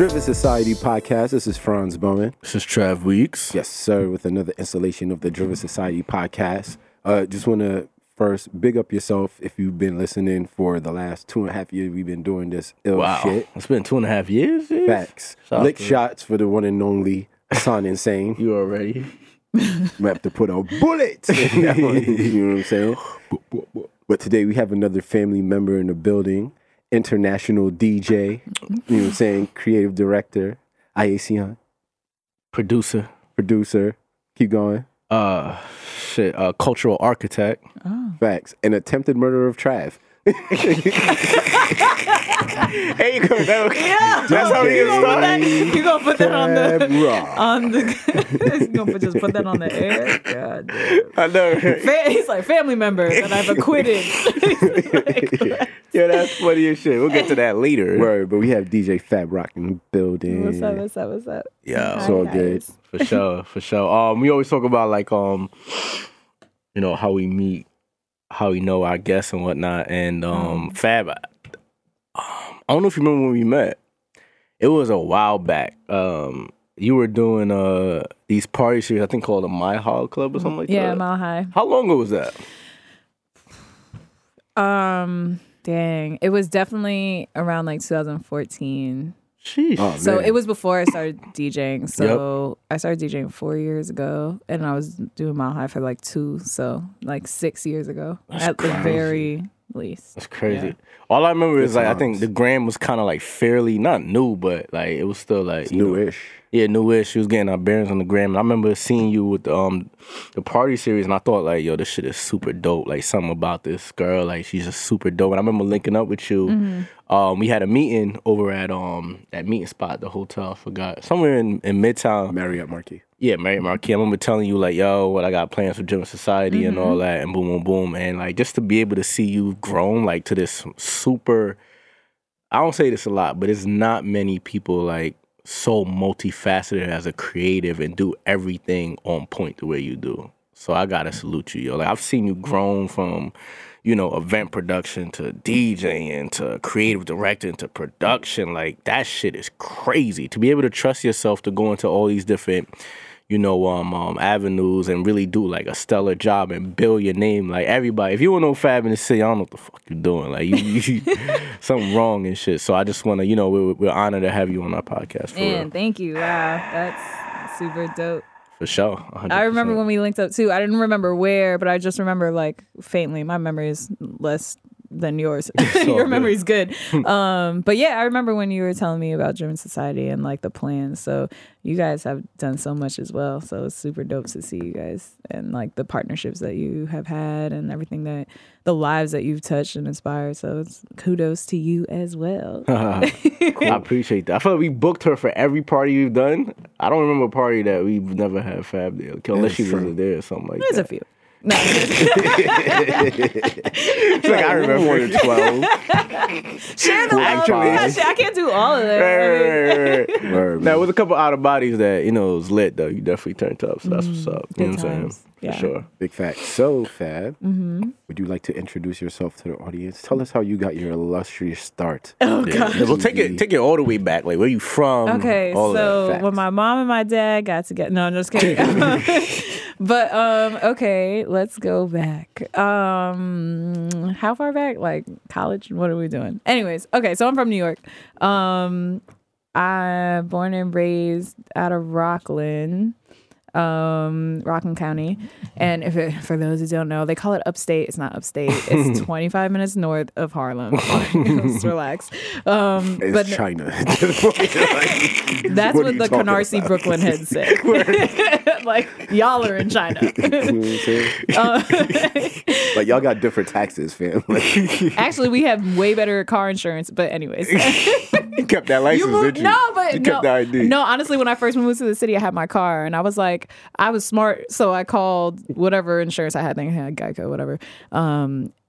Driven Society Podcast. This is Franz Bowman. This is Trav Weeks. Yes, sir, with another installation of the Driven Society Podcast. Just want to first big up yourself if you've been listening for the last 2.5 years. We've been doing this shit. It's been 2.5 years? Dude. Facts. Lick shots for the one and only Son Insane. You already? We have to put a bullet in that one. You know what I'm saying? But today we have another family member in the building. International DJ, you know what I'm saying? Creative director, IACN. Producer. Keep going. Cultural architect. Oh. Facts. An attempted murderer of Trav. There you go. Yeah. That's how we get started. You gonna put that on the just put that on the air. God damn. I know. He's like family member that I've acquitted. Yeah, that's funny as shit. We'll get to that later. Word, but we have DJ Fat Rock in the building. What's up? Yeah, it's all good. For sure. We always talk about like you know how we meet. How we know our guests and whatnot. And Fab, I don't know if you remember when we met. It was a while back. You were doing these party series, I think called the Mile High Club or something like that. Yeah, Mile High. How long ago was that? Dang. It was definitely around like 2014. Jeez. Oh, so it was before I started DJing. So I started DJing 4 years ago, and I was doing Mile High for like 2. So like 6 years ago, the very least. That's crazy. Yeah. All I remember is like I think the gram was kind of like fairly not new, but like it was still like newish. Yeah, newish. She was getting our bearings on the gram, and I remember seeing you with the party series, and I thought like, yo, this shit is super dope. Like something about this girl, like she's just super dope. And I remember linking up with you. Mm-hmm. We had a meeting over at that meeting spot, the hotel, I forgot. Somewhere in Midtown. Marriott Marquis. Yeah, Marriott Marquis. I remember telling you, like, yo, what I got plans for Driven Society and all that, and boom, boom, boom. And, like, just to be able to see you grown, like, to this super, I don't say this a lot, but it's not many people, like, so multifaceted as a creative and do everything on point the way you do. So I gotta salute you, yo. Like, I've seen you grown from, you know, event production to DJing to creative directing to production. Like, that shit is crazy. To be able to trust yourself to go into all these different, you know, avenues and really do, like, a stellar job and build your name. Like, everybody, if you don't know Fab in the city, I don't know what the fuck you're doing. Like, you something wrong and shit. So I just want to, you know, we're honored to have you on our podcast. Man, thank you. Wow, that's super dope. For sure, 100%. I remember when we linked up too. I didn't remember where, but I just remember like faintly. My memory is less than yours. Your memory's good. But yeah, I remember when you were telling me about Driven Society and like the plans. So you guys have done so much as well. So it's super dope to see you guys and like the partnerships that you have had and everything that the lives that you've touched and inspired. So it's kudos to you as well. Cool. I appreciate that. I feel like we booked her for every party we've done. I don't remember a party that we've never had Fab there, unless she was there or something like that. There's a few. No. It's like I remember when you're 12. Share the love. I can't do all of that. Right. Now, it was a couple out of bodies that, you know, was lit, though. You definitely turned up, so that's what's up. You know what I'm saying? Yeah. For sure. Big facts. So, Fab, would you like to introduce yourself to the audience? Tell us how you got your illustrious start. Oh, God. Well, take it all the way back. Like, where you from? Okay, all so when my mom and my dad got together. No, I'm just kidding. But, okay, let's go back. How far back? Like, college? What are we doing? Anyways, okay, so I'm from New York. I'm born and raised out of Rockland. Rockland County, and for those who don't know, they call it upstate. It's not upstate. It's 25 minutes north of Harlem. Just relax. It's but China. That's what the Canarsie Brooklyn head said. Like, y'all are in China. Like, y'all got different taxes, fam. Actually, we have way better car insurance. But anyways, you kept that license. You kept the ID. No, honestly, when I first moved to the city, I had my car, and I was like, I was smart, so I called whatever insurance I had. I think I had Geico, whatever.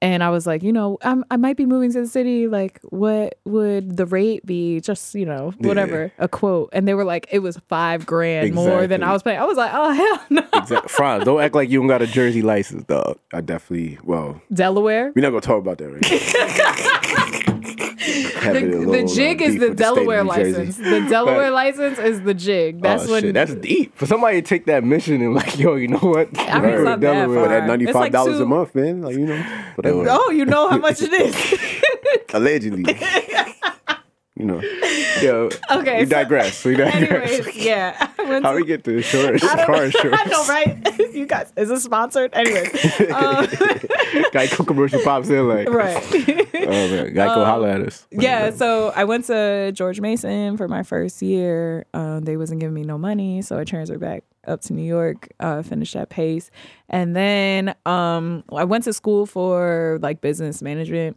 And I was like, you know, I might be moving to the city. Like, what would the rate be? Just, you know, whatever, a quote. And they were like, it was $5,000 more than I was paying. I was like, oh, hell no. Exactly. Franz, don't act like you don't got a Jersey license, dog. I definitely, Delaware? We're not going to talk about that right now. The jig is the Delaware license. The Delaware license is the jig. That's that's deep. For somebody to take that mission and like, yo, you know what? I mean, it's not that far. For that $95 like a month, man. Like, you know. Oh, you know how much it is. Allegedly. You know. Yo, okay. We digress. Anyways, yeah. How we get to insurance? Car insurance. I know, right? You guys, is this sponsored? Anyways. Geico commercial pops in like. Right. Oh, man. Geico holler at us. Yeah, so I went to George Mason for my first year. They wasn't giving me no money, so I transferred back up to New York, finished at Pace. And then I went to school for like business management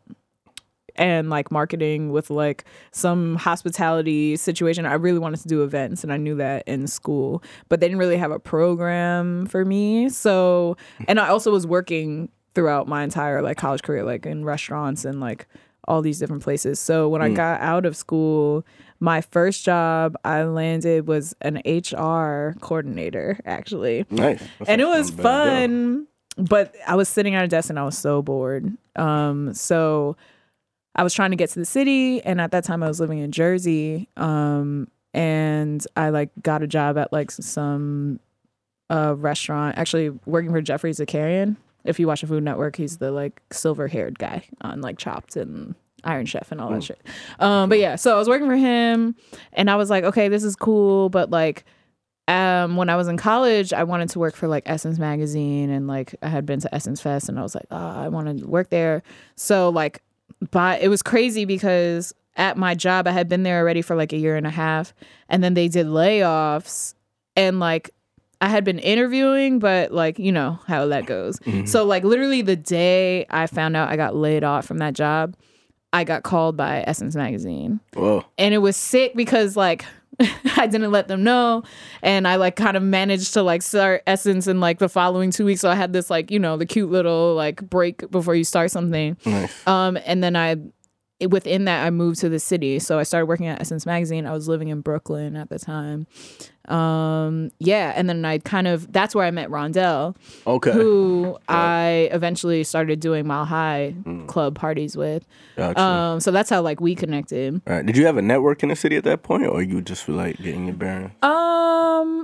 and like marketing with like some hospitality situation. I really wanted to do events and I knew that in school, but they didn't really have a program for me. So, and I also was working throughout my entire like college career, like in restaurants and like all these different places. So when I got out of school, my first job I landed was an HR coordinator actually. Nice. And it was fun, but I was sitting at a desk and I was so bored. So I was trying to get to the city, and at that time I was living in Jersey, and I like got a job at like some restaurant, actually working for Jeffrey Zakarian. If you watch the Food Network, he's the like silver-haired guy on like Chopped and Iron Chef and all that shit. But yeah, so I was working for him, and I was like, okay, this is cool, but like when I was in college, I wanted to work for like Essence Magazine, and like I had been to Essence Fest, and I was like, oh, I want to work there. So like, but it was crazy because at my job, I had been there already for like a year and a half, and then they did layoffs, and like I had been interviewing, but like, you know how that goes. Mm-hmm. So like literally the day I found out I got laid off from that job, I got called by Essence Magazine. Whoa. And it was sick because like I didn't let them know, and I like kind of managed to like start Essence in like the following 2 weeks. So I had this like, you know, the cute little like break before you start something. Nice. And then within that I moved to the city. So I started working at Essence Magazine. I was living in Brooklyn at the time. Yeah. And then that's where I met Rondell. Okay. Who I eventually started doing Mile High Club parties with. Gotcha. So that's how like we connected. All right. Did you have a network in the city at that point, or you just were like getting your bearings?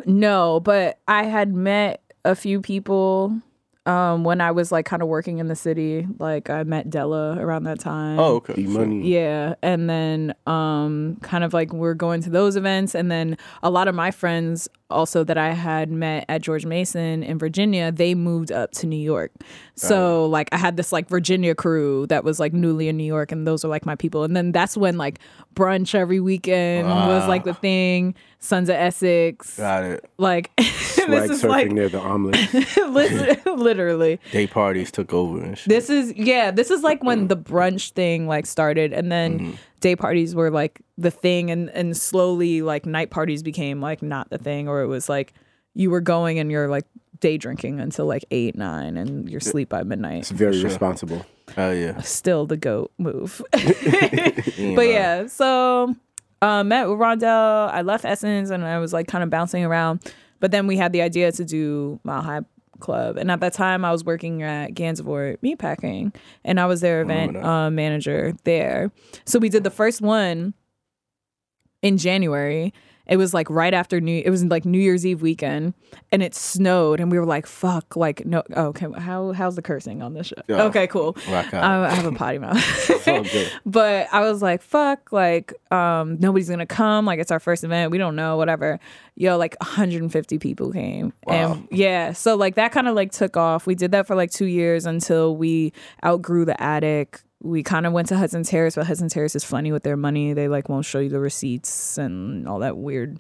No, but I had met a few people when I was like kind of working in the city. Like I met Della around that time. Oh, okay. Money. Yeah. And then kind of like we're going to those events, and then a lot of my friends also that I had met at George Mason in Virginia, they moved up to New York. So like I had this like Virginia crew that was like newly in New York, and those are like my people. And then that's when like brunch every weekend was like the thing. Sons of Essex. Got it. Like this is surfing like near the omelet. Literally. Day parties took over and shit. This is like when the brunch thing like started, and then day parties were like the thing, and slowly like night parties became like not the thing, or it was like you were going and you're like day drinking until like 8, 9 and you're asleep by midnight. It's very responsible. Oh yeah. Still the GOAT move. But yeah, so met with Rondell. I left Essence and I was like kind of bouncing around, but then we had the idea to do Mile High Club, and at that time I was working at Gansevoort Meatpacking, and I was their event manager there. So we did the first one in January. It was like right after New Year's Eve weekend, and it snowed, and we were like, "Fuck!" Like, no, okay. How's the cursing on this show? Oh, okay, cool. I have a potty mouth, but I was like, "Fuck!" Like, nobody's gonna come. Like, it's our first event. We don't know. Whatever. Yo, like 150 people came, and yeah, so like that kind of like took off. We did that for like 2 years until we outgrew the attic. We kind of went to Hudson Terrace, but Hudson Terrace is funny with their money. They like won't show you the receipts and all that weird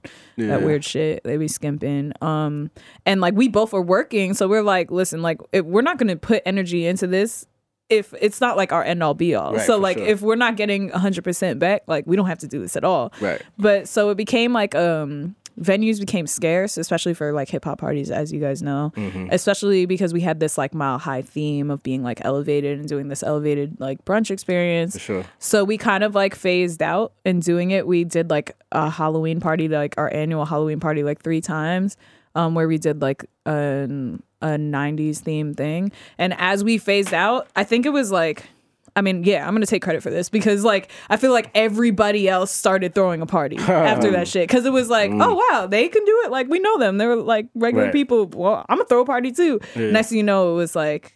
shit. They be skimping. And like we both were working, so we're like, listen, like if we're not gonna put energy into this if it's not like our end all be all. Right, so like if we're not getting 100% back, like we don't have to do this at all. Right. But so it became like venues became scarce, especially for like hip hop parties, as you guys know, especially because we had this like Mile High theme of being like elevated and doing this elevated like brunch experience. For sure. So we kind of like phased out in doing it. We did like a Halloween party, like our annual Halloween party, like 3 times, where we did like a 90s theme thing. And as we phased out, I think it was like I mean, yeah, I'm going to take credit for this because, like, I feel like everybody else started throwing a party after that shit. Because it was like, oh, wow, they can do it. Like, we know them. They were, like, regular people. Well, I'm going to throw a party, too. Yeah. Next thing you know, it was, like,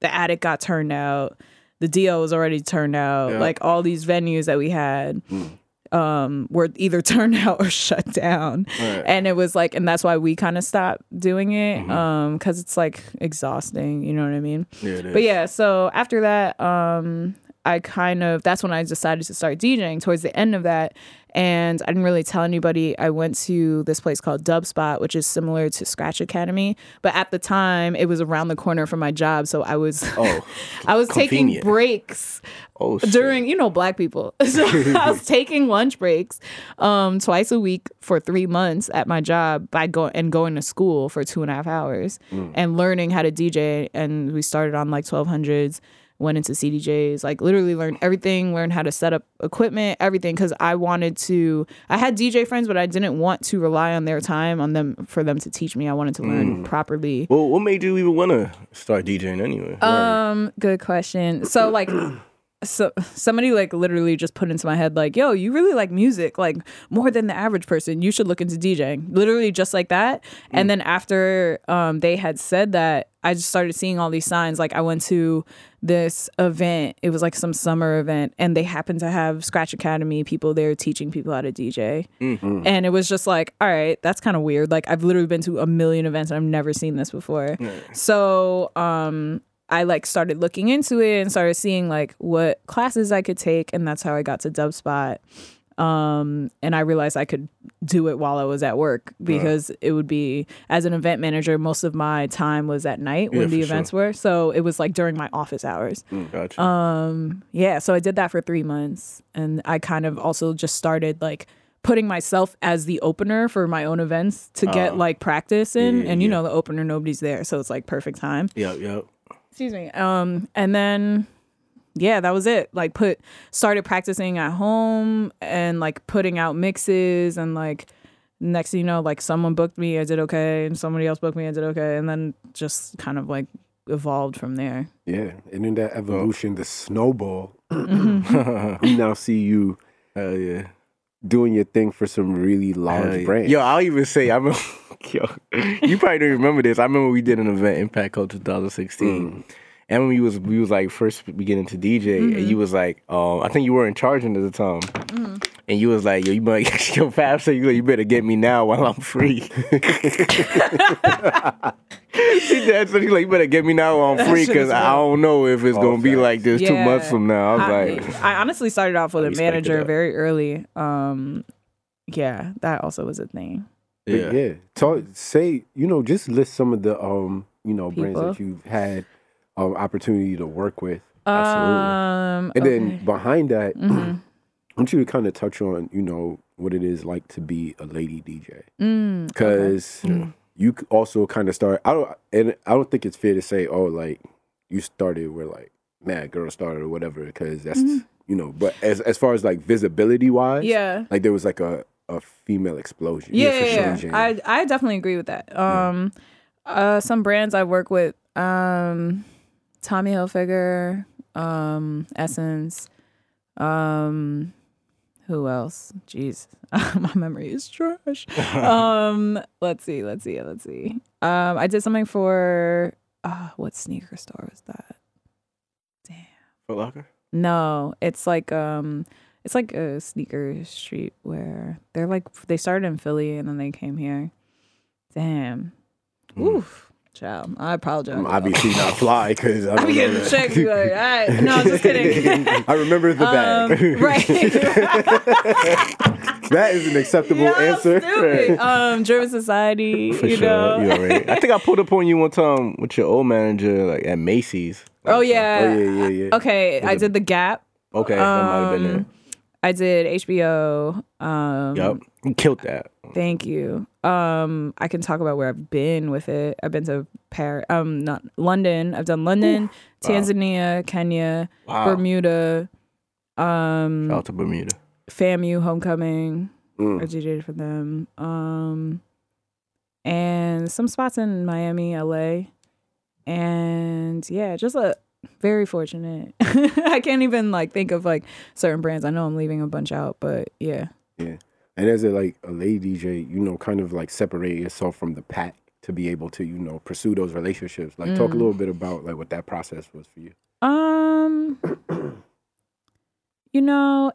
the attic got turned out. The DO was already turned out. Yeah. Like, all these venues that we had were either turned out or shut down. Right. And it was, like, and that's why we kind of stopped doing it. Because it's, like, exhausting. You know what I mean? Yeah, it is. But, yeah, so after that... that's when I decided to start DJing towards the end of that. And I didn't really tell anybody. I went to this place called Dub Spot, which is similar to Scratch Academy. But at the time, it was around the corner from my job. So I was I was taking breaks during, you know, black people. So I was taking lunch breaks twice a week for 3 months at my job going to school for 2.5 hours and learning how to DJ. And we started on like 1200s. Went into CDJs, like literally learned everything, learned how to set up equipment, everything. Cause I had DJ friends, but I didn't want to rely on their time for them to teach me. I wanted to learn properly. Well, what made you even want to start DJing anyway? Good question. So like, somebody like literally just put into my head like, yo, you really like music, like more than the average person. You should look into DJing, literally just like that. And then after they had said that, I just started seeing all these signs. Like I went to this event. It was like some summer event and they happened to have Scratch Academy people there teaching people how to DJ. Mm-hmm. And it was just like, all right, that's kind of weird. Like I've literally been to 1,000,000 events and I've never seen this before. Mm. So I like started looking into it and started seeing like what classes I could take. And that's how I got to Dub Spot. And I realized I could do it while I was at work because it would be, as an event manager, most of my time was at night when the events were. So it was like during my office hours. Gotcha. So I did that for 3 months and I kind of also just started like putting myself as the opener for my own events to get like practice in. And you know, the opener, nobody's there. So it's like perfect time. Yep. Excuse me. And then... yeah, that was it. Like started practicing at home and like putting out mixes and like next thing you know, like someone booked me, I did okay. And somebody else booked me, I did okay. And then just kind of like evolved from there. Yeah. And in that evolution, the snowball, we now see you doing your thing for some really large brands. Yo, I'll even say, you probably don't remember this. I remember we did an event, Impact Culture 2016. And when we was like first beginning to DJ, and you was like, I think you were in charge at the time, and you was like, yo, you might yo Fab said you better get me now while I'm free. So he's like, you better get me now while I'm free because I don't know if it's gonna be like this 2 months from now. I honestly started off with a manager very early. That also was a thing. Yeah, yeah. Say you know, just list some of the brands that you've had. Opportunity to work with, absolutely. And then behind that, I want you to kind of touch on, you know, what it is like to be a lady DJ, because you also kind of start. I don't think it's fair to say, oh, like you started where like mad girl started or whatever, because that's you know. But as far as like visibility wise, like there was like a female explosion. Yeah. I definitely agree with that. Some brands I work with, Tommy Hilfiger, Essence, who else? Jeez, my memory is trash. Let's see. I did something for, what sneaker store was that? Damn. Foot Locker? No, it's like a sneaker street where they're like, they started in Philly and then they came here. Damn. Oof. Child, I apologize. I'm obviously not fly because I'm getting checked. Like, all right. No, I'm just kidding. I remember the bag. Right. That is an acceptable answer. Right. Driven Society. For you sure. Know. You're right. I think I pulled up on you one time with your old manager, like at Macy's. Oh yeah. Okay, I did the Gap. Okay, that might have been there. I did HBO. You killed that. Thank you. I can talk about where I've been with it. I've been to Paris, not London. I've done London, Tanzania, Kenya, Bermuda. Shout out to Bermuda. FAMU Homecoming. I DJed for them. And some spots in Miami, LA, and yeah, just a Very fortunate. I can't even like think of like certain brands. I know I'm leaving a bunch out, but yeah. Yeah. And as a lay DJ, you know, kind of like separate yourself from the pack to be able to, you know, pursue those relationships. Like talk a little bit about like what that process was for you. You know,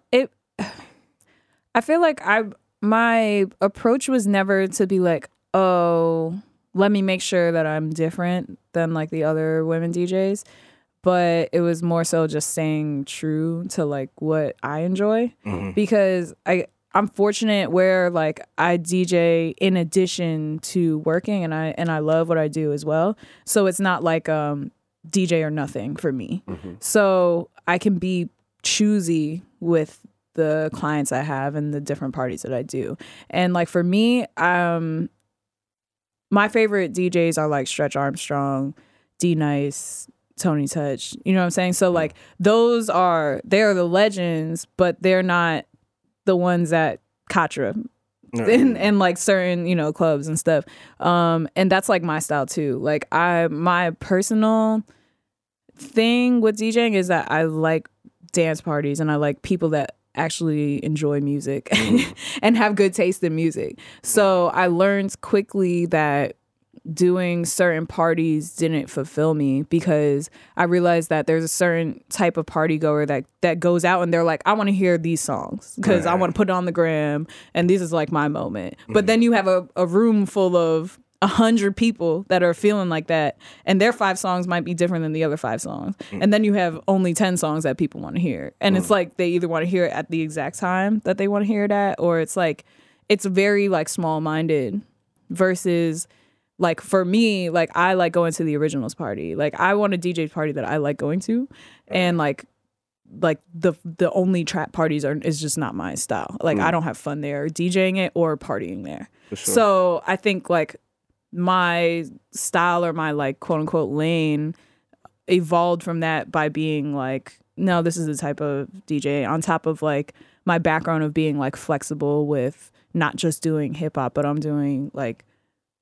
I feel like my approach was never to be like, oh, let me make sure that I'm different than like the other women DJs. But it was more so just staying true to like what I enjoy, because I'm fortunate where like I DJ in addition to working, and I love what I do as well. So it's not like DJ or nothing for me. So I can be choosy with the clients I have and the different parties that I do. And like for me, my favorite DJs are like Stretch Armstrong, D Nice, Tony Touch, you know what I'm saying? So like those are, they're the legends, but they're not the ones at Katra and like certain, you know, clubs and stuff. And that's like my style too. Like my personal thing with DJing is that I like dance parties and I like people that actually enjoy music and have good taste in music. So I learned quickly that doing certain parties didn't fulfill me, because I realized that there's a certain type of party goer that goes out and they're like, I want to hear these songs because I want to put it on the gram and this is like my moment. But then you have a room full of 100 people that are feeling like that, and their 5 songs might be different than the other 5 songs. And then you have only 10 songs that people want to hear. And it's like they either want to hear it at the exact time that they want to hear it at, or it's like, it's very like small-minded versus... Like for me, like I like going to the originals party. Like I want a DJ party that I like going to, and like the only trap parties is just not my style. Like I don't have fun there DJing it or partying there. For sure. So I think like my style or my like quote unquote lane evolved from that by being like, no, this is the type of DJ, on top of like my background of being like flexible with not just doing hip hop, but I'm doing like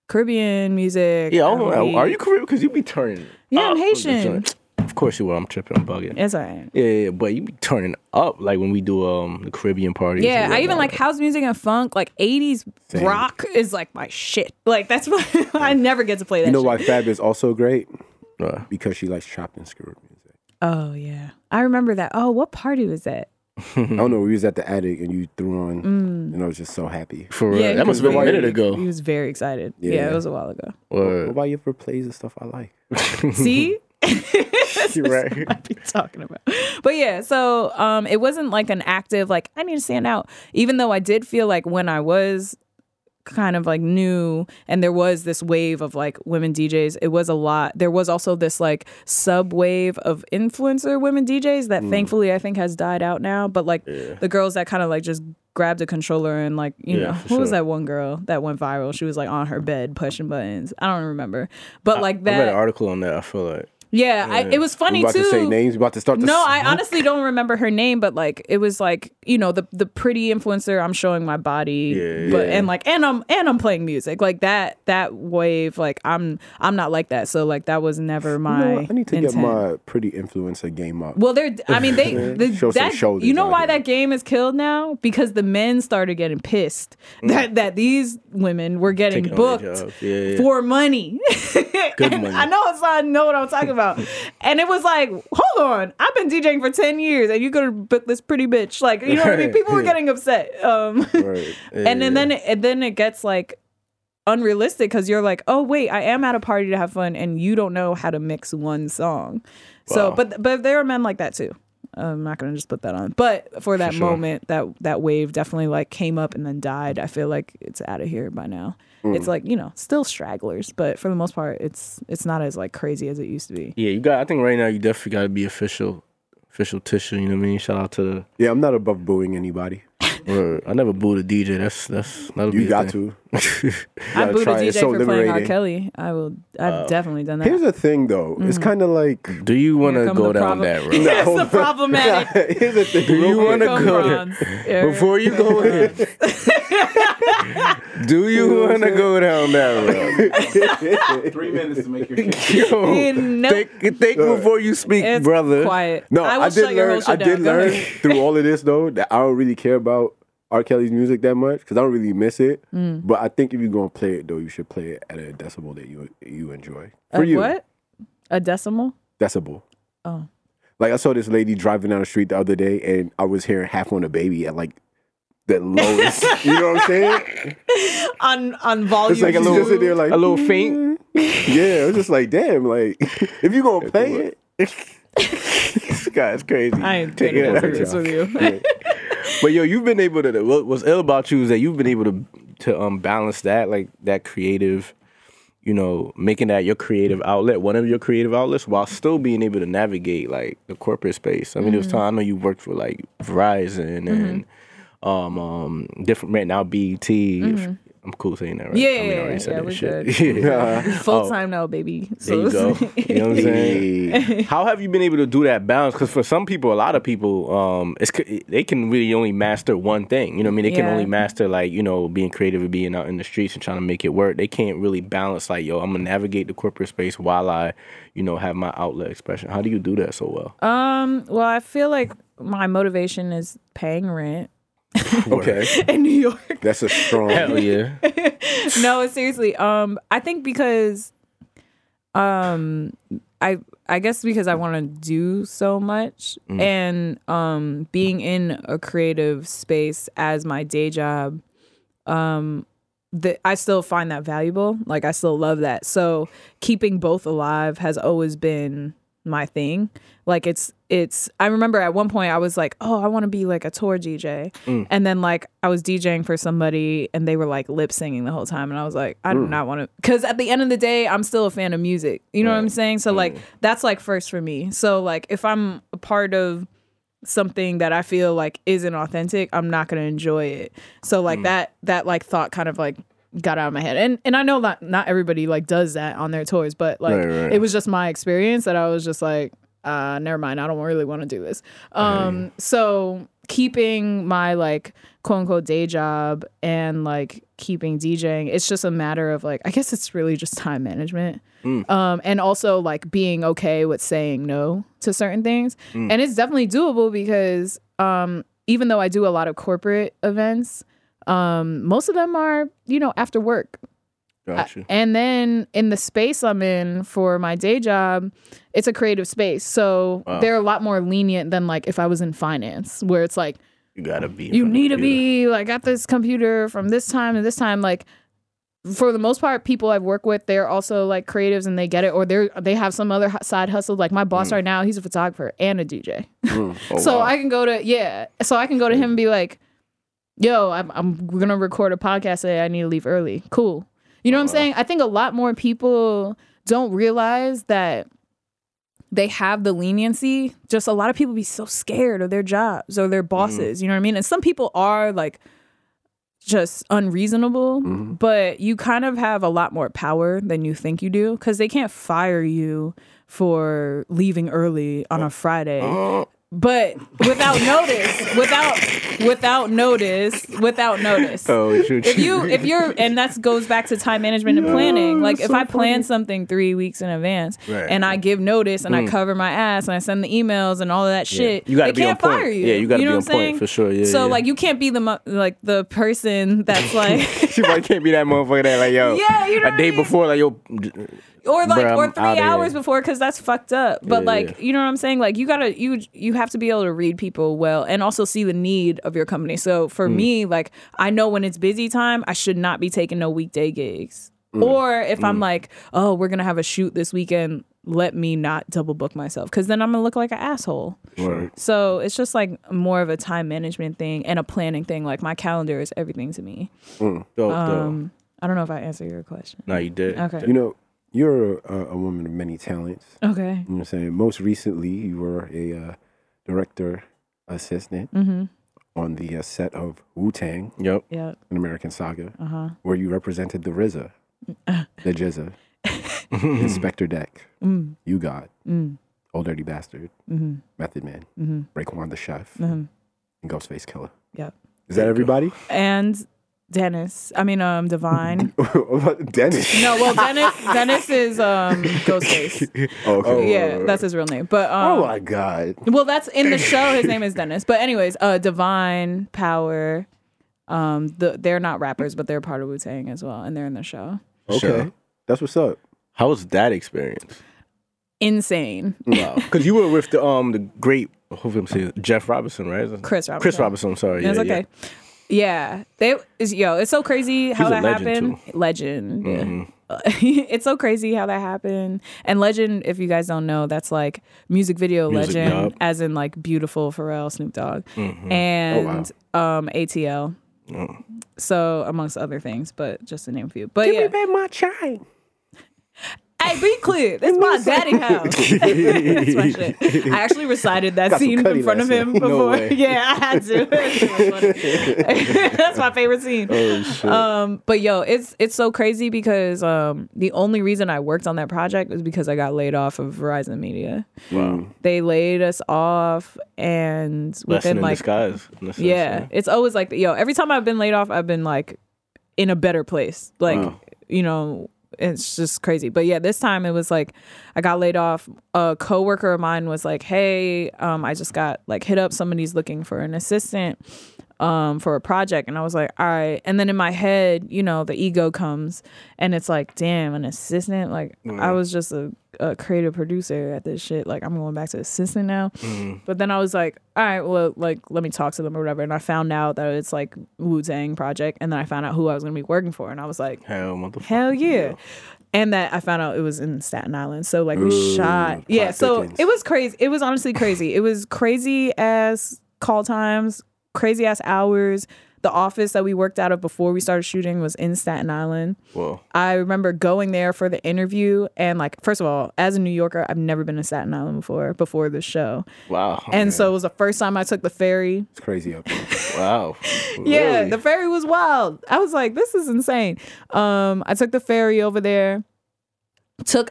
Caribbean music. Yeah, are you Caribbean? Because you be turning. Yeah, I'm Haitian. Of course you are. I'm tripping. I'm bugging. It's all right. Yeah, but you be turning up like when we do the Caribbean parties. Yeah, I even like house music and funk. Like 80s rock is like my shit. Like that's why I never get to play that. You know why Fab is also great? Because she likes chopped and screwed music. Oh yeah, I remember that. Oh, what party was that? I don't know, we was at the attic and you threw on and I was just so happy. For real. Yeah, that must have been a minute ago. He was very excited. Yeah, it was a while ago. What about you ever plays the stuff I like? See? You're right. What I be talking about. But yeah, so it wasn't like an active like I need to stand out. Even though I did feel like when I was kind of like new and there was this wave of like women DJs, it was a lot. There was also this like sub wave of influencer women DJs that thankfully I think has died out now, but like the girls that kind of like just grabbed a controller and like, you know, who was that one girl that went viral? She was like on her bed pushing buttons. I don't remember, but like that, I read an article on that. I feel like it was funny too. About to say names. About to start. I honestly don't remember her name, but like it was like, you know, the pretty influencer. I'm showing my body, and like and I'm playing music like that wave. Like I'm not like that. So like that was never my. You know, I need to get my pretty influencer game up. Well, show some shoulders. You know why that game is killed now? Because the men started getting pissed that these women were getting booked for money. Good money. I know what I'm talking about. And it was like, hold on, I've been DJing for 10 years and you're gonna book this pretty bitch, like, you know what I mean? People were getting upset. And then it gets like unrealistic, because you're like, oh wait, I am at a party to have fun and you don't know how to mix one song. Wow. So but there are men like that too. I'm not gonna just put that on, but for that moment, that wave definitely like came up and then died. I feel like it's out of here by now. It's like, you know, still stragglers, but for the most part, it's not as like crazy as it used to be. Yeah, I think right now you definitely got to be official tissue. You know what I mean? Shout out to the. Yeah, I'm not above booing anybody. I never booed a DJ. That's that'll be got to. I booed a DJ for playing R. Kelly. I've definitely done that. Here's the thing, though. It's kind of like, do you want to go down that road? It's the problematic. Here's the thing. Do you want to go before you go in? Do you want to go down that road? 3 minutes to make your case. Yo, nope. Think before you speak, it's brother. Quiet. No, I did learn through all of this though that I don't really care about R. Kelly's music that much because I don't really miss it. Mm. But I think if you're gonna play it though, you should play it at a decibel that you enjoy. For you, what? A decimal? Decibel. Oh. Like I saw this lady driving down the street the other day, and I was hearing Half on a Baby at like the lowest. You know what I'm saying? On volume. It's like she's just in there like a little faint. Yeah, it's just like damn. Like if you gonna play it, this guy's crazy. I ain't taking it out with you. Yeah. But yo, you've been able to. What's ill about you is that you've been able to balance that, like that creative. You know, making that your creative outlet, one of your creative outlets, while still being able to navigate like the corporate space. I mean, there was time I know you worked for like Verizon and different right now BET. Mm-hmm. I'm cool saying that, right? Yeah, I mean, I already said that shit. Yeah. Full time now, baby. So. There you go. You know what I'm saying? How have you been able to do that balance? Because for some people, a lot of people, they can really only master one thing. You know what I mean? They can only master, like, you know, being creative and being out in the streets and trying to make it work. They can't really balance, like, yo, I'm going to navigate the corporate space while I, you know, have my outlet expression. How do you do that so well? Well, I feel like my motivation is paying rent. Okay. In New York. That's a strong hell yeah. No, seriously. I think because I guess because I want to do so much and being in a creative space as my day job, I still find that valuable. Like I still love that. So keeping both alive has always been my thing. Like it's I remember at one point I was like, oh, I want to be like a tour DJ. And then like I was DJing for somebody and they were like lip singing the whole time. And I was like, I do not want to, because at the end of the day, I'm still a fan of music. You know what I'm saying? So like, that's like first for me. So like, if I'm a part of something that I feel like isn't authentic, I'm not going to enjoy it. So like that like thought kind of like got out of my head. And I know that not everybody like does that on their tours, but like it was just my experience that I was just like, never mind, I don't really want to do this. So keeping my like quote unquote day job and like keeping DJing, it's just a matter of like, I guess it's really just time management. And also like being okay with saying no to certain things. And it's definitely doable because even though I do a lot of corporate events, most of them are, you know, after work. Gotcha. And then in the space I'm in for my day job, it's a creative space. So they're a lot more lenient than like if I was in finance, where it's like, you need to be like at this computer from this time to this time. Like for the most part, people I've worked with, they're also like creatives and they get it, or they have some other side hustle. Like my boss right now, he's a photographer and a DJ. Oh, so wow. I can go to him and be like, yo, I'm going to record a podcast today. I need to leave early. Cool. You know what I'm saying? I think a lot more people don't realize that they have the leniency. Just a lot of people be so scared of their jobs or their bosses. You know what I mean? And some people are like just unreasonable, but you kind of have a lot more power than you think you do because they can't fire you for leaving early on a Friday. But without notice. Oh, true. If you're, and that goes back to time management and planning. Like if I plan something 3 weeks in advance and I give notice and I cover my ass and I send the emails and all of that shit, you gotta can't fire you. Yeah, you gotta be on point for sure. Yeah, so like you can't be the person that's like you can't be that motherfucker that like yo. Yeah, you know what I mean? Day before like yo. Or like, bruh, or 3 hours before, because that's fucked up. But you know what I'm saying? Like, you have to be able to read people well and also see the need of your company. So for me, like, I know when it's busy time, I should not be taking no weekday gigs. Or if I'm like, oh, we're gonna have a shoot this weekend, let me not double book myself, because then I'm gonna look like an asshole. Right. So it's just like more of a time management thing and a planning thing. Like my calendar is everything to me. I don't know if I answered your question. No, you did. Okay, you know. You're a woman of many talents. Okay. You know what I'm saying? Most recently, you were a director assistant on the set of Wu-Tang, An American Saga, where you represented the RZA, the Jizza, Inspector Deck, U-God, Old Dirty Bastard, Method Man, Raekwon the Chef, and Ghostface Killer. Yep. Is that everybody? And Divine. Dennis. No, well, Dennis is Ghostface. Oh, okay. Yeah, that's his real name. But oh my God. Well, that's in the show. His name is Dennis. But anyways, Divine, Power. They're not rappers, but they're part of Wu-Tang as well, and they're in the show. Okay, sure. That's what's up. How was that experience? Insane. Wow. Because you were with the great, hopefully I'm saying Jeff Robinson, right? Chris Robinson. I'm sorry. That's okay. Yeah. Yeah, it's so crazy how that happened. Legend. Yeah. Mm-hmm. It's so crazy how that happened. And Legend, if you guys don't know, that's like music video Legend, job. As in like Beautiful, Pharrell, Snoop Dogg, mm-hmm. and ATL. Mm. So amongst other things, but just to name a few. But give me back my chain. Hey, be clear. That's my daddy house. That's my shit. I actually recited that scene in front of him before. No yeah, I had to. That's my favorite scene. Oh, shit. But yo, it's so crazy because the only reason I worked on that project was because I got laid off of Verizon Media. Wow. They laid us off, and within yeah, it's always like every time I've been laid off, I've been like in a better place. Like it's just crazy. But yeah, this time it was like I got laid off. A coworker of mine was like, hey, I just got like hit up. Somebody's looking for an assistant for a project. And I was like, all right. And then in my head, the ego comes and it's like, damn, an assistant? Like I was just a creative producer at this shit. Like I'm going back to assistant now. Mm-hmm. But then I was like, all right, well, like let me talk to them or whatever. And I found out that it's like Wu-Tang project. And then I found out who I was going to be working for. And I was like, hell yeah. And that I found out it was in Staten Island. So like we shot. Yeah. So Dickens. It was crazy. It was honestly crazy. It was crazy ass call times, crazy ass hours. The office that we worked out of before we started shooting was in Staten Island. Whoa. I remember going there for the interview and like, first of all, as a New Yorker, I've never been to Staten Island before this show. Wow. And so it was the first time I took the ferry. It's crazy up there. Wow. Yeah, really? The ferry was wild. I was like, this is insane. I took the ferry over there.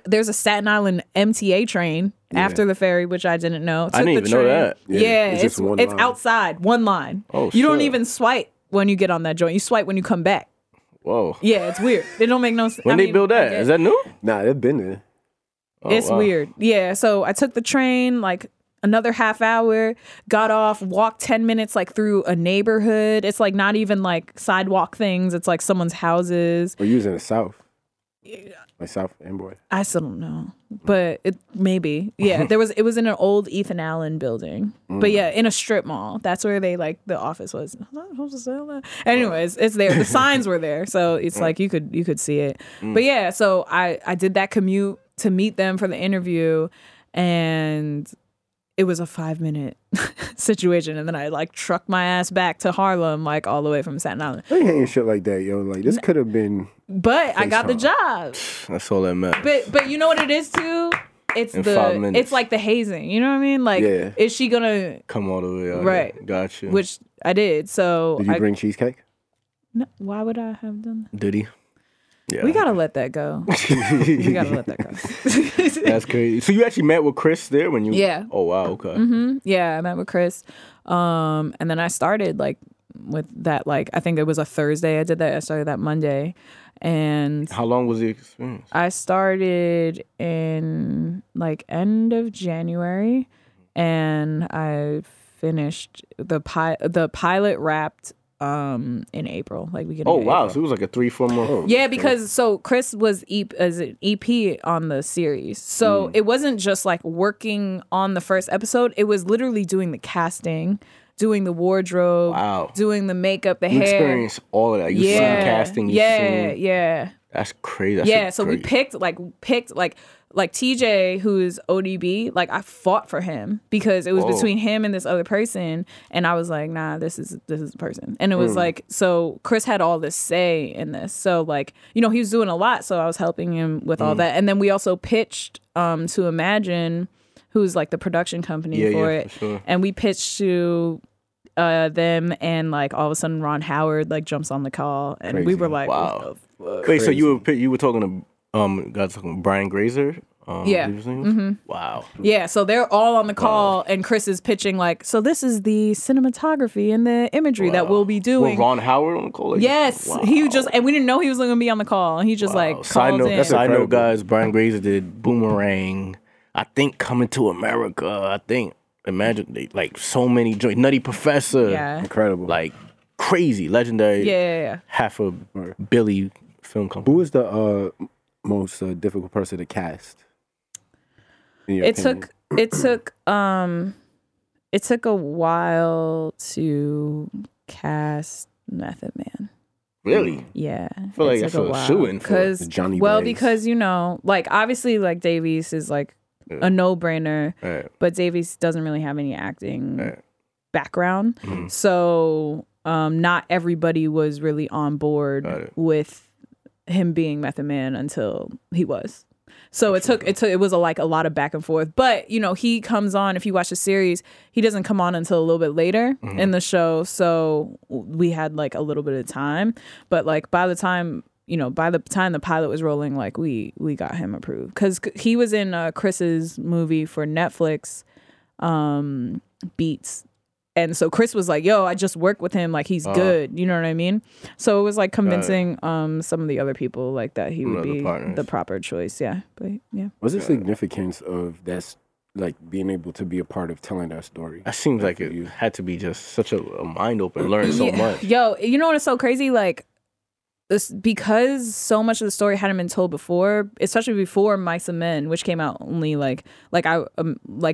There's a Staten Island MTA train after the ferry, which I didn't know. I didn't even know that. Yeah, it's outside, one line. Oh, you don't even swipe when you get on that joint. You swipe when you come back. Whoa. Yeah, it's weird. It don't make no sense. When they build that? Is that new? Nah, they've been there. Oh, it's weird. Yeah, so I took the train, like, another half hour, got off, walked 10 minutes like through a neighborhood. It's like not even like sidewalk things. It's like someone's houses. Or you was in the South. Yeah. Like South End Boy. I still don't know. But maybe. Yeah. It was in an old Ethan Allen building. Mm. But yeah, in a strip mall. That's where they the office was. Anyways, it's there. The signs were there. So it's like you could see it. Mm. But yeah, so I did that commute to meet them for the interview, and it was a 5-minute situation, and then I like trucked my ass back to Harlem, like all the way from Staten Island. I ain't hating shit like that, yo. Like this could have been. But I got the job. That's all that matters. But you know what it is too. It's it's like the hazing. You know what I mean? Like, is she gonna come all the way out? Right. Here. Gotcha. Which I did. So did you bring cheesecake? No. Why would I have done that? Did he? Yeah. We gotta let that go. That's crazy. So you actually met with Chris there when you? Yeah. Oh wow. Okay. Mm-hmm. Yeah, I met with Chris, and then I started like with that. Like I think it was a Thursday. I did that. I started that Monday, and how long was the experience? I started in like end of January, and I finished the pilot wrapped. In April, like we get. Oh wow! April. So it was like a 3-4 month. Yeah, because so Chris was as an EP on the series, so it wasn't just like working on the first episode. It was literally doing the casting, doing the wardrobe, doing the makeup, the hair. Experience all of that. You seen casting. Yeah. That's crazy. So we picked TJ, who's ODB, like I fought for him because it was between him and this other person, and I was like, nah, this is the person. And it was like, so Chris had all this say in this, so like he was doing a lot, so I was helping him with all that. And then we also pitched to Imagine, who's like the production company for it, for sure. And we pitched to them, and like all of a sudden Ron Howard like jumps on the call, and we were like, wow. Wait, so you were talking to Brian Grazer Yeah. Mm-hmm. Wow. Yeah. So they're all on the call, and Chris is pitching like, so this is the cinematography and the imagery that we'll be doing. Well, Ron Howard on the call. Like, yes. Wow. He just, and we didn't know he was going to be on the call. And he just like, side note, guys. Brian Grazer did Boomerang. I think Coming to America. I think Imagine, like so many joints. Nutty Professor. Yeah. Incredible. Like crazy, legendary. Yeah. Half a Billy film company. Who is the most difficult person to cast? It took a while to cast Method Man. Really? Yeah. I feel like that's a shoo-in for Johnny Blaze. Because you know, like obviously, like Davies is like a no-brainer, but Davies doesn't really have any acting background, so not everybody was really on board with him being Method Man until he was. So it was a lot of back and forth, but you know, he comes on, if you watch the series, he doesn't come on until a little bit later in the show. So we had like a little bit of time, but like by the time the pilot was rolling, like we got him approved because he was in Chris's movie for Netflix, Beats. And so Chris was like, yo, I just worked with him. Like, he's good. You know what I mean? So it was like convincing some of the other people like that he would be the proper choice. Yeah. But yeah. What's the significance of that's like being able to be a part of telling that story? That seems like it had to be just such a mind open, learn so much. Yo, you know what is so crazy? Like, because so much of the story hadn't been told before, especially before Mice and Men, which came out only like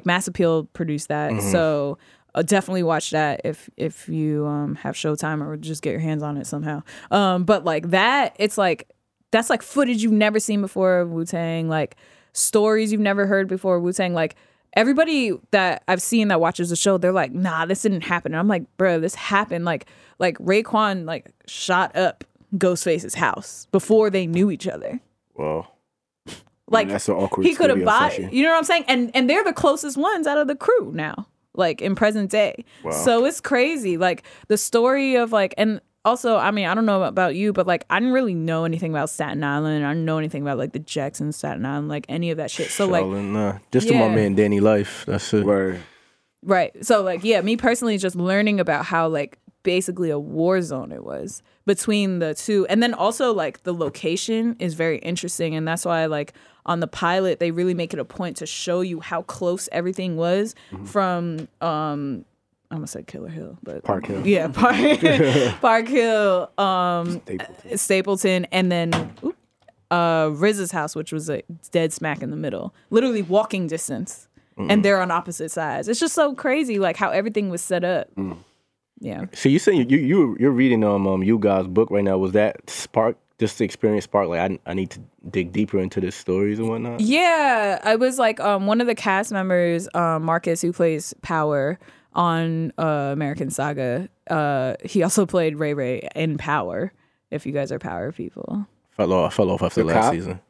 Mass Appeal produced that. Mm-hmm. So definitely watch that if you have Showtime or just get your hands on it somehow. But like that, it's like that's like footage you've never seen before of Wu-Tang, like stories you've never heard before of Wu-Tang. Like everybody that I've seen that watches the show, they're like, nah, this didn't happen. And I'm like, bro, this happened. Like Raekwon like shot up Ghostface's house before they knew each other. Wow. Like man, that's an awkward he could have bought. You know what I'm saying? And they're the closest ones out of the crew now. Like in present day. Wow. So it's crazy. Like the story of like, and also, I mean, I don't know about you, but like, I didn't really know anything about Staten Island. I didn't know anything about like the Jacksons, Staten Island, like any of that shit. So like, just to my man, Danny Life. That's it. Right. So like, yeah, me personally just learning about how like basically a war zone it was between the two. And then also like the location is very interesting. And that's why like on the pilot, they really make it a point to show you how close everything was from, I almost said Killer Hill, but Park Hill. Yeah, Park Hill, Stapleton, and then RZA's house, which was a dead smack in the middle, literally walking distance, and they're on opposite sides. It's just so crazy, like how everything was set up. Yeah. So you saying you're reading U-God's book right now? Was that Spark? Just to experience Spark, like I need to dig deeper into the stories and whatnot. Yeah, I was like one of the cast members, Marcus, who plays Power on American Saga. He also played Ray Ray in Power. If you guys are Power people, I fell off after the last season.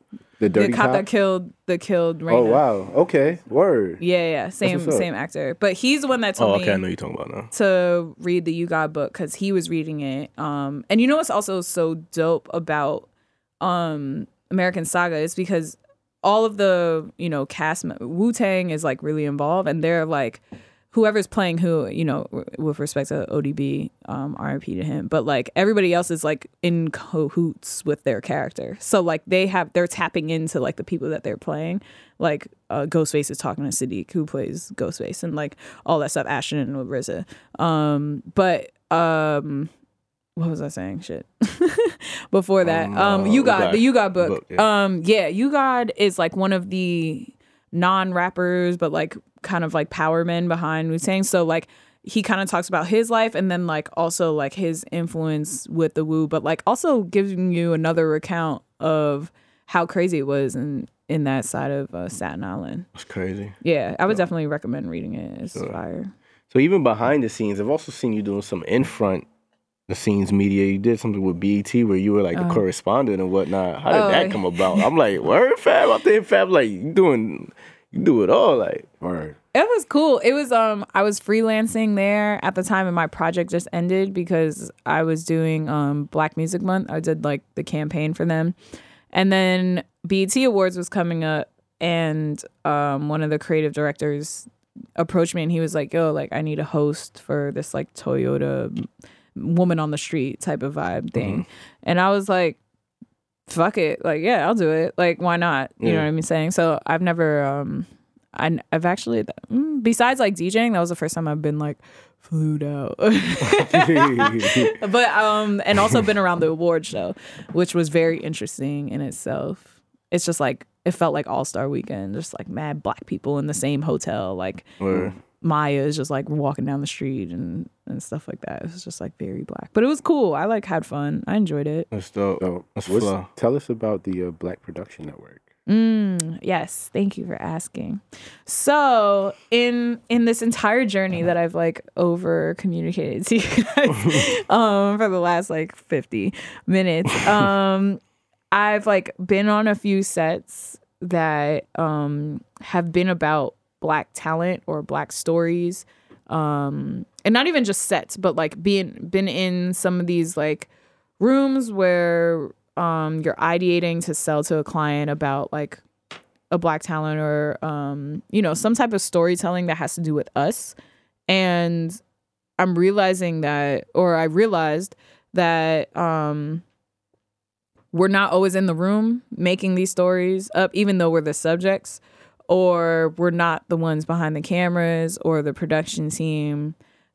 The cop that killed Raina. Oh wow, okay, word. Yeah, same actor, but he's the one that told me. I know you're talking about now. To read the U-God book because he was reading it. And you know what's also so dope about American Saga is because all of the cast Wu-Tang is like really involved, and they're like whoever's playing who with respect to ODB, R.I.P. to him, but like everybody else is like in cahoots with their character, so like they're tapping into like the people that they're playing, like Ghostface is talking to Sadiq who plays Ghostface and like all that stuff, Ashton and with RZA, what was I saying? Shit. Before that, U-God, the U-God book. Yeah. U-God is like one of the non-rappers, but like kind of like power men behind Wu-Tang. So like he kind of talks about his life and then like also like his influence with the Wu, but like also giving you another account of how crazy it was in that side of Staten Island. That's crazy. Yeah, I would definitely recommend reading it. It's fire. So even behind the scenes, I've also seen you doing some in front the scenes media. You did something with BET where you were like the correspondent and whatnot. How did that come about? I'm like, word, Fab? I'm thinking Fab, like you do it all, like word. It was cool. It was I was freelancing there at the time, and my project just ended because I was doing Black Music Month. I did like the campaign for them, and then BET Awards was coming up, And one of the creative directors approached me and he was like, yo, like, I need a host for this, like, Toyota woman on the street type of vibe thing. Mm-hmm. And I was like, fuck it. Like, yeah, I'll do it. Like, why not? You know what I'm saying? So I've never, I've actually, besides, like, DJing, that was the first time I've been, like, flued out. But, and also been around the award show, which was very interesting in itself. It's just, like, it felt like All-Star Weekend, just like mad black people in the same hotel. Like Maya is just like walking down the street and stuff like that. It was just like very black, but it was cool. I like had fun. I enjoyed it. That's dope. Oh, tell us about the Black Production Network. Yes. Thank you for asking. So in this entire journey that I've like over communicated to you guys, for the last like 50 minutes, I've like been on a few sets that have been about black talent or black stories, and not even just sets, but like been in some of these like rooms where you're ideating to sell to a client about like a black talent or you know, some type of storytelling that has to do with us. And I realized that. We're not always in the room making these stories up, even though we're the subjects, or we're not the ones behind the cameras or the production team,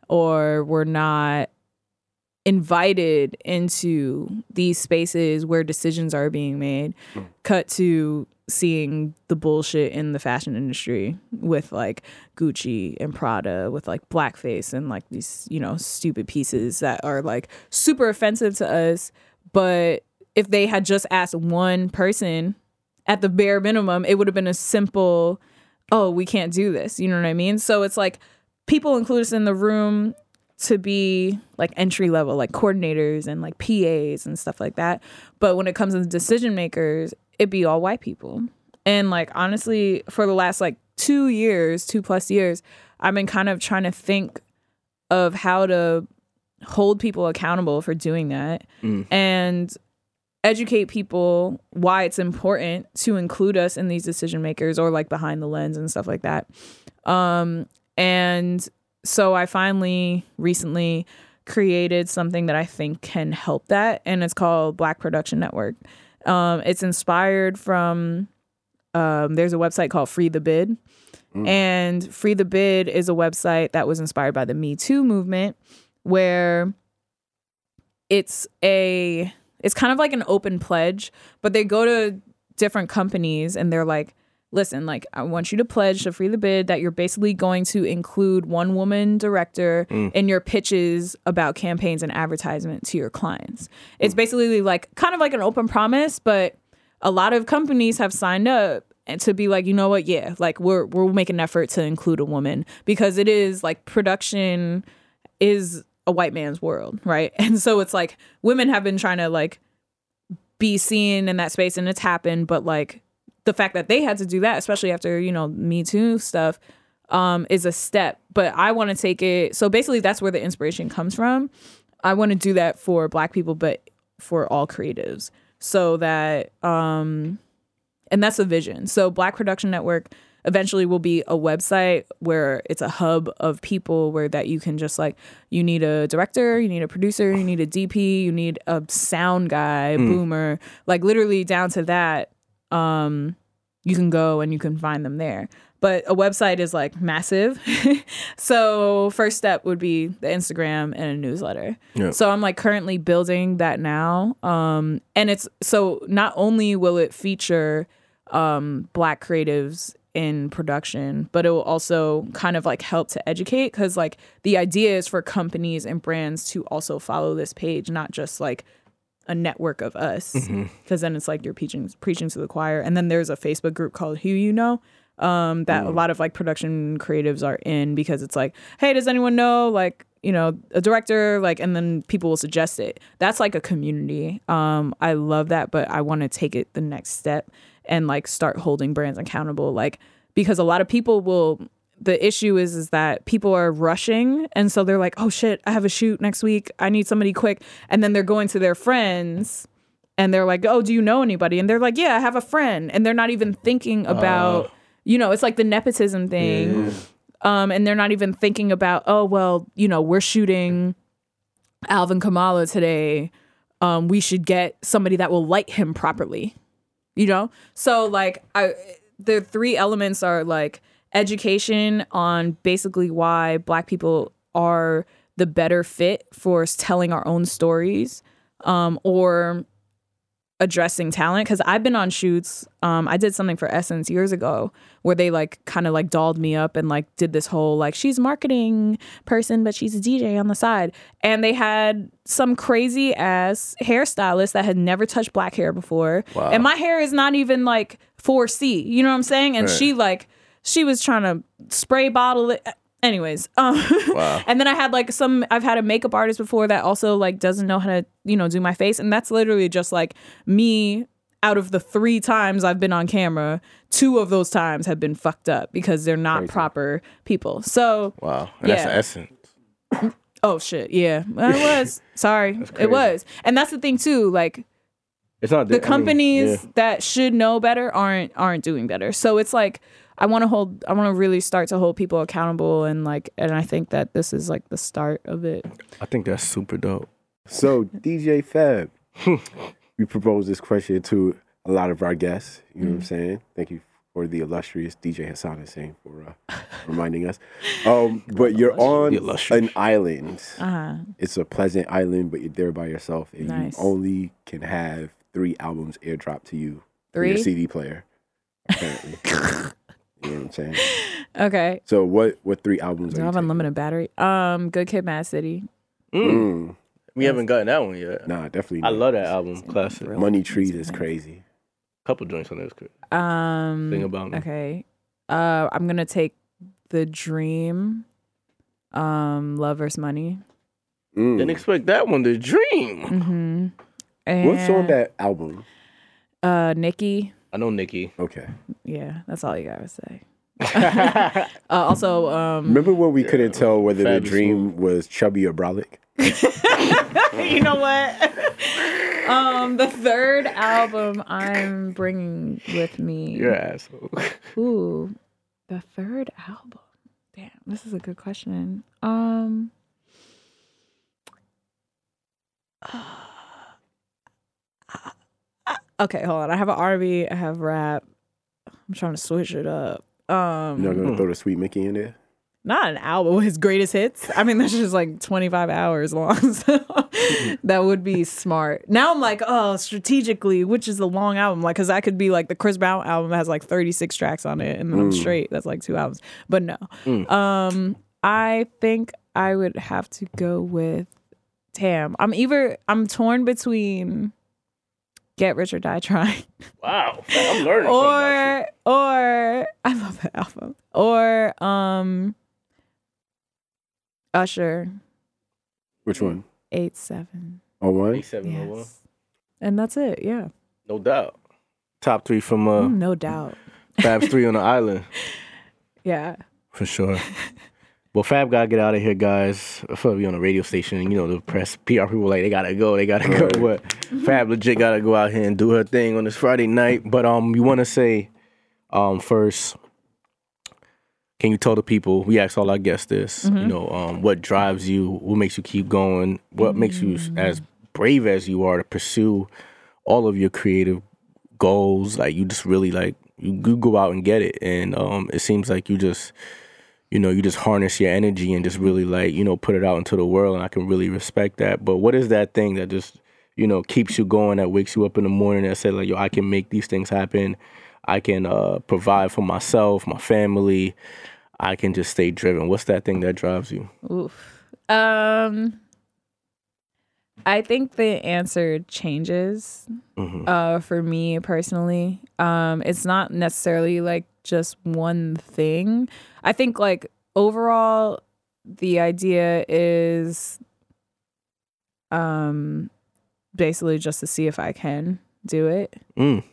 or we're not invited into these spaces where decisions are being made. Cut to seeing the bullshit in the fashion industry with like Gucci and Prada with like blackface and like these, you know, stupid pieces that are like super offensive to us, but if they had just asked one person at the bare minimum, it would have been a simple, oh, we can't do this. You know what I mean? So it's like people include us in the room to be like entry level, like coordinators and like PAs and stuff like that. But when it comes to decision makers, it'd be all white people. And like, honestly, for the last like 2 plus years, I've been kind of trying to think of how to hold people accountable for doing that. And educate people why it's important to include us in these decision makers or like behind the lens and stuff like that. And so I finally recently created something that I think can help that. And it's called Black Production Network. It's inspired from, there's a website called Free the Bid. And Free the Bid is a website that was inspired by the Me Too movement, where it's kind of like an open pledge, but they go to different companies and they're like, listen, like, I want you to pledge to Free the Bid that you're basically going to include one woman director in your pitches about campaigns and advertisement to your clients. It's basically like kind of like an open promise, but a lot of companies have signed up and to be like, you know what? Yeah, like we'll make an effort to include a woman, because it is like production is a white man's world, right? And so it's like women have been trying to like be seen in that space, and it's happened, but like the fact that they had to do that, especially after, you know, Me Too stuff, is a step. But I want to take it, so basically that's where the inspiration comes from. I want to do that for black people, but for all creatives, so that and that's a vision. So Black Production Network eventually will be a website where it's a hub of people where that you can just like, you need a director, you need a producer, you need a DP, you need a sound guy, boomer, like literally down to that. You can go and you can find them there. But a website is like massive. So first step would be the Instagram and a newsletter. Yeah. So I'm like currently building that now. And it's, so not only will it feature black creatives in production, but it will also kind of like help to educate, because like the idea is for companies and brands to also follow this page, not just like a network of us, because then it's like you're preaching to the choir. And then there's a Facebook group called Who You Know, that a lot of like production creatives are in, because it's like, hey, does anyone know like, you know, a director, like, and then people will suggest it. That's like a community. I love that, but I want to take it the next step and like start holding brands accountable, like, because a lot of people will, the issue is that people are rushing, and so they're like, oh shit, I have a shoot next week, I need somebody quick, and then they're going to their friends and they're like, oh, do you know anybody? And they're like, yeah, I have a friend. And they're not even thinking about, you know, it's like the nepotism thing. Yeah. And they're not even thinking about, oh, well, you know, we're shooting Alvin Kamala today. We should get somebody that will light him properly, you know? So like the three elements are like education on basically why Black people are the better fit for telling our own stories, or addressing talent. Because I've been on shoots. I did something for Essence years ago where they like kind of like dolled me up and like did this whole like, she's a marketing person but she's a DJ on the side, and they had some crazy ass hairstylist that had never touched Black hair before. Wow. And my hair is not even like 4C, you know what I'm saying? And right. she was trying to spray bottle it. Anyways, wow. And then I had like I've had a makeup artist before that also like doesn't know how to, you know, do my face. And that's literally just like me. Out of the 3 times I've been on camera, 2 of those times have been fucked up because they're not proper people. So wow, and yeah. That's an Essence. Oh shit, yeah, it was. Sorry, it was. And that's the thing too. Like, it's not the companies that should know better aren't doing better. So it's like. I want to really start to hold people accountable, and like, and I think that this is like the start of it. I think that's super dope. So DJ Fab, we proposed this question to a lot of our guests. You know what I'm saying? Thank you for the illustrious DJ Hudson Terrace for reminding us. But you're on an island. Uh-huh. It's a pleasant island, but you're there by yourself, and nice. You only can have 3 albums airdropped to you through your CD player. Apparently. You know what I'm saying? Okay. So what 3 albums? Do I have unlimited battery? Good Kid, Mad City. We haven't gotten that one yet. Nah, definitely not. I love that album. Classic. Really Money Trees is crazy. Couple joints on this. Thing About Me. Okay. I'm gonna take The Dream. Love vs. Money. Didn't expect that one. The Dream. Mm-hmm. What's on that album? Nicki. I know Nicki. Okay. Yeah, that's all you gotta say. Also, remember when we couldn't tell whether The Dream was chubby or brolic? You know what? The 3rd album I'm bringing with me. You're an asshole. Ooh, the 3rd album. Damn, this is a good question. Okay, hold on. I have an R&B, I have rap. I'm trying to switch it up. You're not going to throw the Sweet Mickey in there? Not an album with his greatest hits. I mean, that's just like 25 hours long. So that would be smart. Now I'm like, oh, strategically, which is the long album? Like, because I could be like the Chris Brown album that has like 36 tracks on it, and then I'm straight. That's like 2 albums. But no. I think I would have to go with Tam. I'm torn between... Get Rich or Die Trying. Wow, I'm learning. or I love that album. Or Usher. Which one? 87. 01. 8701. Yes. And that's it. Yeah. No doubt. Top 3 from no doubt. Fab's 3 on the island. Yeah. For sure. Well, Fab gotta get out of here, guys. I feel like we on a radio station, and you know the press PR people like they gotta go. But Fab legit gotta go out here and do her thing on this Friday night. But we wanna say, first, can you tell the people? We ask all our guests this. You know, what drives you? What makes you keep going? What makes you as brave as you are to pursue all of your creative goals? Like you just really like you go out and get it, and it seems like you just. You know, you just harness your energy and just really like, you know, put it out into the world, and I can really respect that. But what is that thing that just, you know, keeps you going, that wakes you up in the morning, that says like, yo, I can make these things happen. I can provide for myself, my family. I can just stay driven. What's that thing that drives you? Oof. I think the answer changes for me personally. It's not necessarily like just one thing. I think like overall the idea is basically just to see if I can do it. So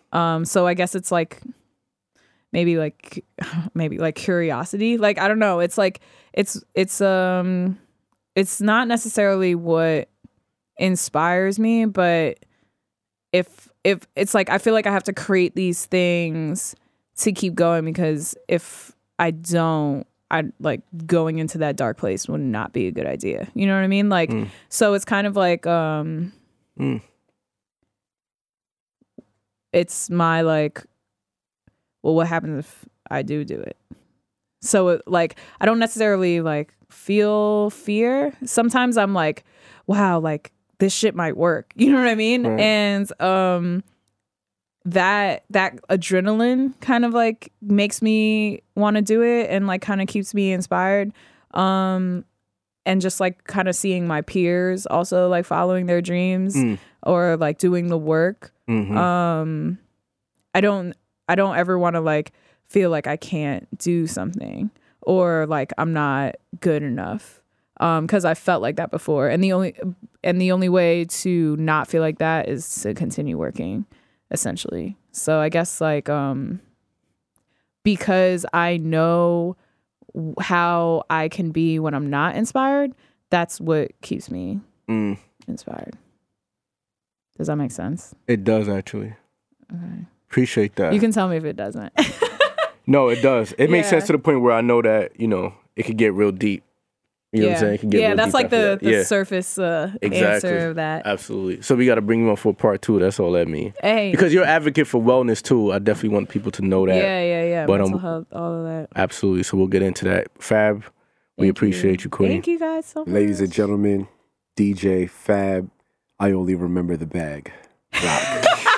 I guess it's like maybe like curiosity. Like I don't know. It's like it's not necessarily what inspires me, but if it's like, I feel like I have to create these things to keep going, because if I don't, I like going into that dark place would not be a good idea. You know what I mean? Like, so it's kind of like, it's my like, well, what happens if I do it? So it, like, I don't necessarily like feel fear. Sometimes I'm like, wow, like this shit might work. You know what I mean? Mm. And, that adrenaline kind of like makes me want to do it and like kind of keeps me inspired, and just like kind of seeing my peers also like following their dreams or like doing the work. I don't ever want to like feel like I can't do something or like I'm not good enough, because I felt like that before, and the only way to not feel like that is to continue working, essentially. So I guess like, because I know how I can be when I'm not inspired, that's what keeps me inspired. Does that make sense? It does, actually. Okay. Appreciate that. You can tell me if it doesn't. No, it does. It makes sense to the point where I know that, you know, it could get real deep. You know what I'm saying? It could get real that's deep, like the surface exactly. answer of that. Absolutely. So we got to bring you on for part two. That's all that means. Hey. Because you're an advocate for wellness, too. I definitely want people to know that. Yeah. But, mental health, all of that. Absolutely. So we'll get into that. Fab, we appreciate you, Queen. Thank you guys so much. Ladies and gentlemen, DJ Fab, I only remember the bag. Rock.